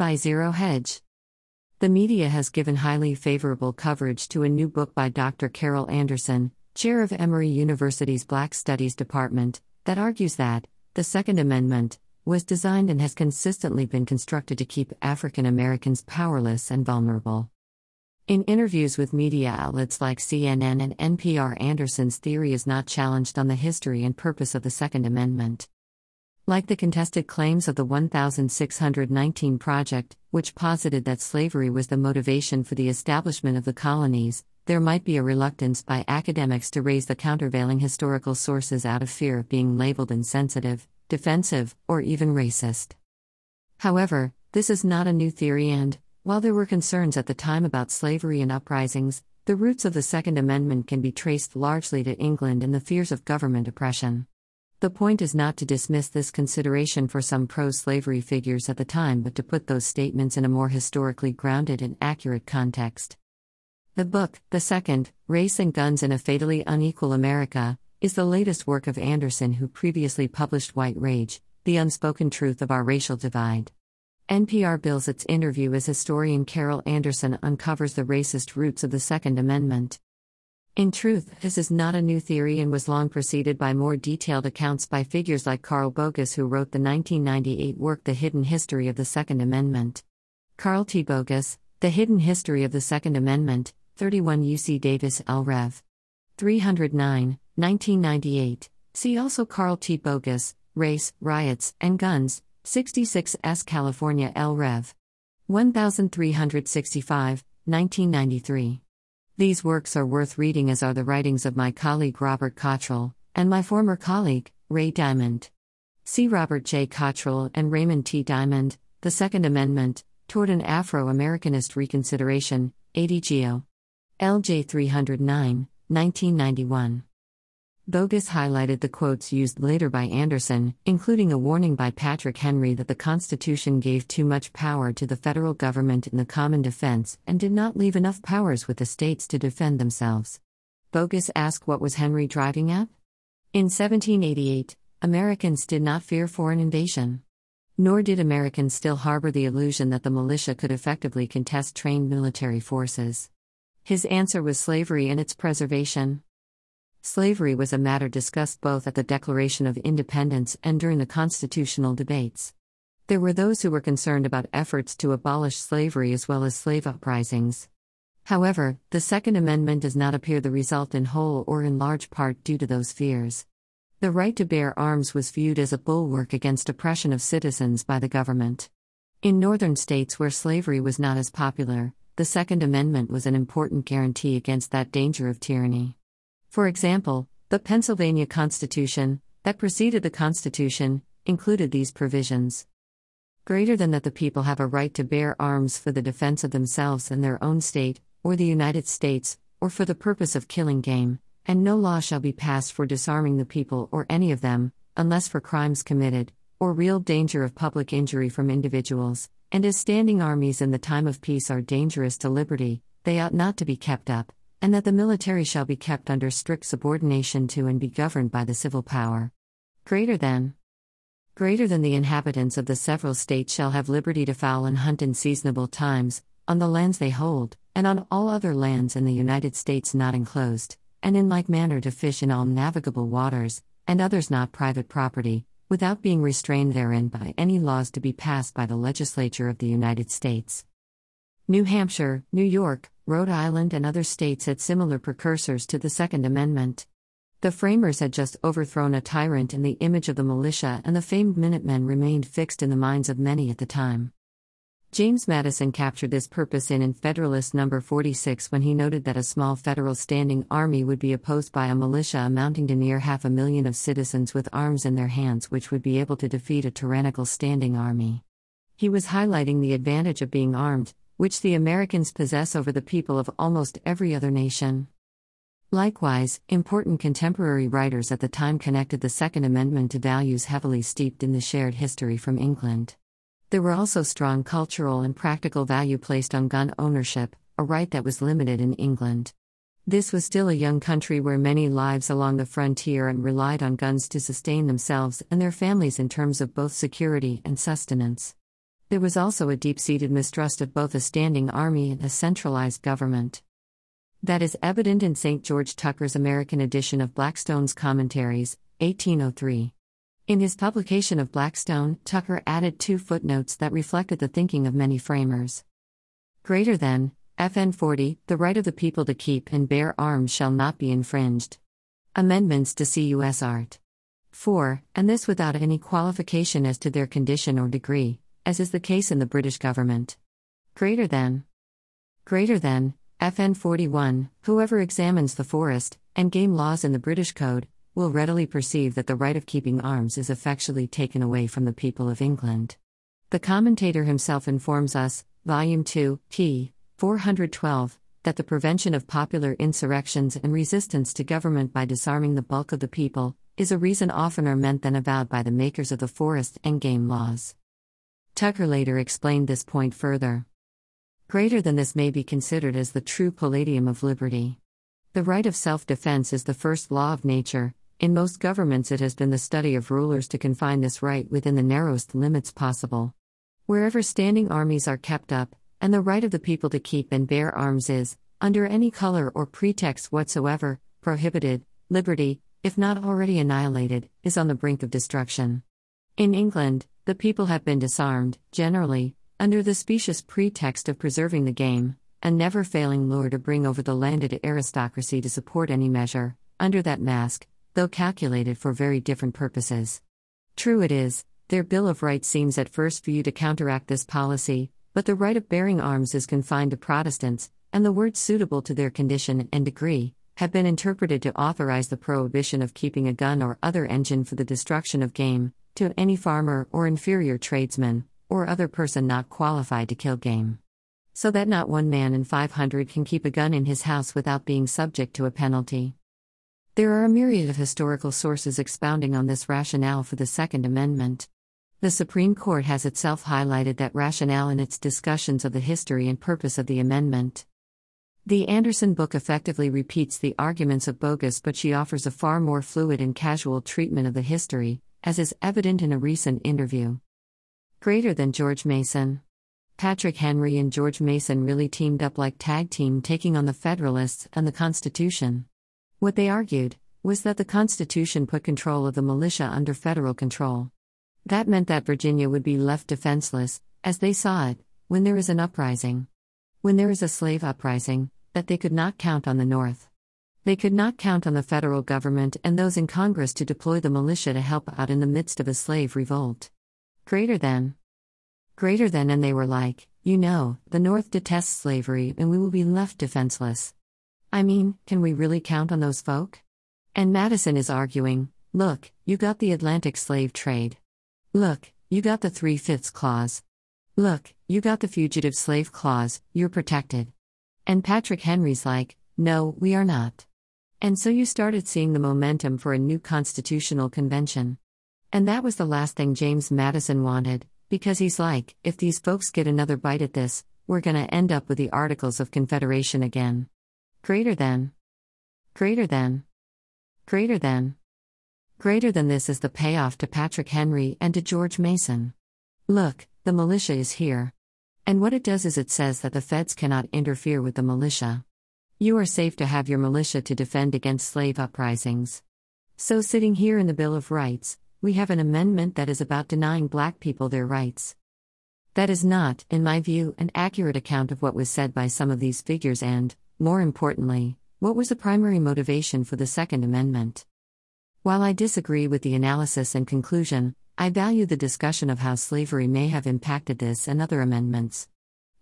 by Zero Hedge. The media has given highly favorable coverage to a new book by Dr. Carol Anderson, chair of Emory University's Black Studies Department, that argues that the Second Amendment was designed and has consistently been constructed to keep African Americans powerless and vulnerable. In interviews with media outlets like CNN and NPR, Anderson's theory is not challenged on the history and purpose of the Second Amendment. Like the contested claims of the 1619 Project, which posited that slavery was the motivation for the establishment of the colonies, there might be a reluctance by academics to raise the countervailing historical sources out of fear of being labeled insensitive, defensive, or even racist. However, this is not a new theory and, while there were concerns at the time about slavery and uprisings, the roots of the Second Amendment can be traced largely to England and the fears of government oppression. The point is not to dismiss this consideration for some pro-slavery figures at the time, but to put those statements in a more historically grounded and accurate context. The book, The Second, Race and Guns in a Fatally Unequal America, is the latest work of Anderson, who previously published White Rage, The Unspoken Truth of Our Racial Divide. NPR bills its interview as historian Carol Anderson uncovers the racist roots of the Second Amendment. In truth, this is not a new theory and was long preceded by more detailed accounts by figures like Carl Bogus, who wrote the 1998 work The Hidden History of the Second Amendment. Carl T. Bogus, The Hidden History of the Second Amendment, 31 UC Davis L. Rev. 309, 1998. See also Carl T. Bogus, Race, Riots, and Guns, 66 S. California L. Rev. 1365, 1993. These works are worth reading, as are the writings of my colleague Robert Cottrell, and my former colleague, Ray Diamond. See Robert J. Cottrell and Raymond T. Diamond, The Second Amendment, Toward an Afro-Americanist Reconsideration, 80 Geo. LJ 309, 1991. Bogus highlighted the quotes used later by Anderson, including a warning by Patrick Henry that the Constitution gave too much power to the federal government in the common defense and did not leave enough powers with the states to defend themselves. Bogus asked, what was Henry driving at? In 1788, Americans did not fear foreign invasion. Nor did Americans still harbor the illusion that the militia could effectively contest trained military forces. His answer was slavery and its preservation. Slavery was a matter discussed both at the Declaration of Independence and during the constitutional debates. There were those who were concerned about efforts to abolish slavery as well as slave uprisings. However, the Second Amendment does not appear the result in whole or in large part due to those fears. The right to bear arms was viewed as a bulwark against oppression of citizens by the government. In northern states where slavery was not as popular, the Second Amendment was an important guarantee against that danger of tyranny. For example, the Pennsylvania Constitution, that preceded the Constitution, included these provisions. Greater than that, the people have a right to bear arms for the defense of themselves and their own state, or the United States, or for the purpose of killing game, and no law shall be passed for disarming the people or any of them, unless for crimes committed, or real danger of public injury from individuals, and as standing armies in the time of peace are dangerous to liberty, they ought not to be kept up. And that the military shall be kept under strict subordination to and be governed by the civil power. Greater than the inhabitants of the several states shall have liberty to fowl and hunt in seasonable times, on the lands they hold, and on all other lands in the United States not enclosed, and in like manner to fish in all navigable waters, and others not private property, without being restrained therein by any laws to be passed by the legislature of the United States. New Hampshire, New York, Rhode Island and other states had similar precursors to the Second Amendment. The framers had just overthrown a tyrant, and the image of the militia and the famed Minutemen remained fixed in the minds of many at the time. James Madison captured this purpose in Federalist No. 46 when he noted that a small federal standing army would be opposed by a militia amounting to near 500,000 of citizens with arms in their hands, which would be able to defeat a tyrannical standing army. He was highlighting the advantage of being armed, which the Americans possess over the people of almost every other nation. Likewise, important contemporary writers at the time connected the Second Amendment to values heavily steeped in the shared history from England. There were also strong cultural and practical value placed on gun ownership, a right that was limited in England. This was still a young country where many lives along the frontier and relied on guns to sustain themselves and their families in terms of both security and sustenance. There was also a deep-seated mistrust of both a standing army and a centralized government. That is evident in St. George Tucker's American edition of Blackstone's Commentaries, 1803. In his publication of Blackstone, Tucker added two footnotes that reflected the thinking of many framers. Greater than, FN 40, the right of the people to keep and bear arms shall not be infringed. Amendments to C.U.S. Art. 4, and this without any qualification as to their condition or degree, as is the case in the British government. Greater than. Greater than. FN 41, whoever examines the forest and game laws in the British Code, will readily perceive that the right of keeping arms is effectually taken away from the people of England. The commentator himself informs us, Volume 2, p. 412, that the prevention of popular insurrections and resistance to government by disarming the bulk of the people, is a reason oftener meant than avowed by the makers of the forest and game laws. Tucker later explained this point further. Greater than this may be considered as the true palladium of liberty. The right of self-defense is the first law of nature. In most governments it has been the study of rulers to confine this right within the narrowest limits possible. Wherever standing armies are kept up, and the right of the people to keep and bear arms is, under any color or pretext whatsoever, prohibited, liberty, if not already annihilated, is on the brink of destruction. In England, the people have been disarmed, generally, under the specious pretext of preserving the game, a never-failing lure to bring over the landed aristocracy to support any measure, under that mask, though calculated for very different purposes. True it is, their Bill of Rights seems at first view to counteract this policy, but the right of bearing arms is confined to Protestants, and the words suitable to their condition and degree have been interpreted to authorize the prohibition of keeping a gun or other engine for the destruction of game, to any farmer or inferior tradesman, or other person not qualified to kill game. So that not one man in 500 can keep a gun in his house without being subject to a penalty. There are a myriad of historical sources expounding on this rationale for the Second Amendment. The Supreme Court has itself highlighted that rationale in its discussions of the history and purpose of the amendment. The Anderson book effectively repeats the arguments of Bogus, but she offers a far more fluid and casual treatment of the history, as is evident in a recent interview. Greater than George Mason. Patrick Henry and George Mason really teamed up like tag team, taking on the Federalists and the Constitution. What they argued was that the Constitution put control of the militia under federal control. That meant that Virginia would be left defenseless, as they saw it, when there is an uprising. When there is a slave uprising, that they could not count on the North. They could not count on the federal government and those in Congress to deploy the militia to help out in the midst of a slave revolt. Greater than. Greater than, and they were like, you know, the North detests slavery and we will be left defenseless. I mean, can we really count on those folk? And Madison is arguing, look, you got the Atlantic slave trade. Look, you got the Three-Fifths Clause. Look, you got the Fugitive Slave Clause, you're protected. And Patrick Henry's like, no, we are not. And so you started seeing the momentum for a new constitutional convention. And that was the last thing James Madison wanted, because he's like, if these folks get another bite at this, we're gonna end up with the Articles of Confederation again. Greater than. Greater than. Greater than. Greater than this is the payoff to Patrick Henry and to George Mason. Look, the militia is here. And what it does is it says that the feds cannot interfere with the militia. You are safe to have your militia to defend against slave uprisings. So sitting here in the Bill of Rights, we have an amendment that is about denying black people their rights. That is not, in my view, an accurate account of what was said by some of these figures and, more importantly, what was the primary motivation for the Second Amendment. While I disagree with the analysis and conclusion, I value the discussion of how slavery may have impacted this and other amendments.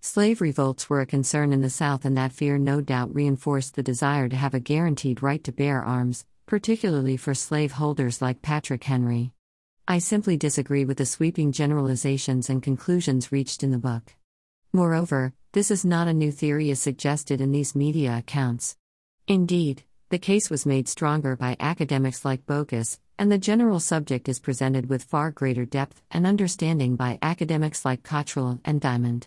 Slave revolts were a concern in the South, and that fear no doubt reinforced the desire to have a guaranteed right to bear arms, particularly for slaveholders like Patrick Henry. I simply disagree with the sweeping generalizations and conclusions reached in the book. Moreover, this is not a new theory as suggested in these media accounts. Indeed, the case was made stronger by academics like Bogus, and the general subject is presented with far greater depth and understanding by academics like Cottrell and Diamond.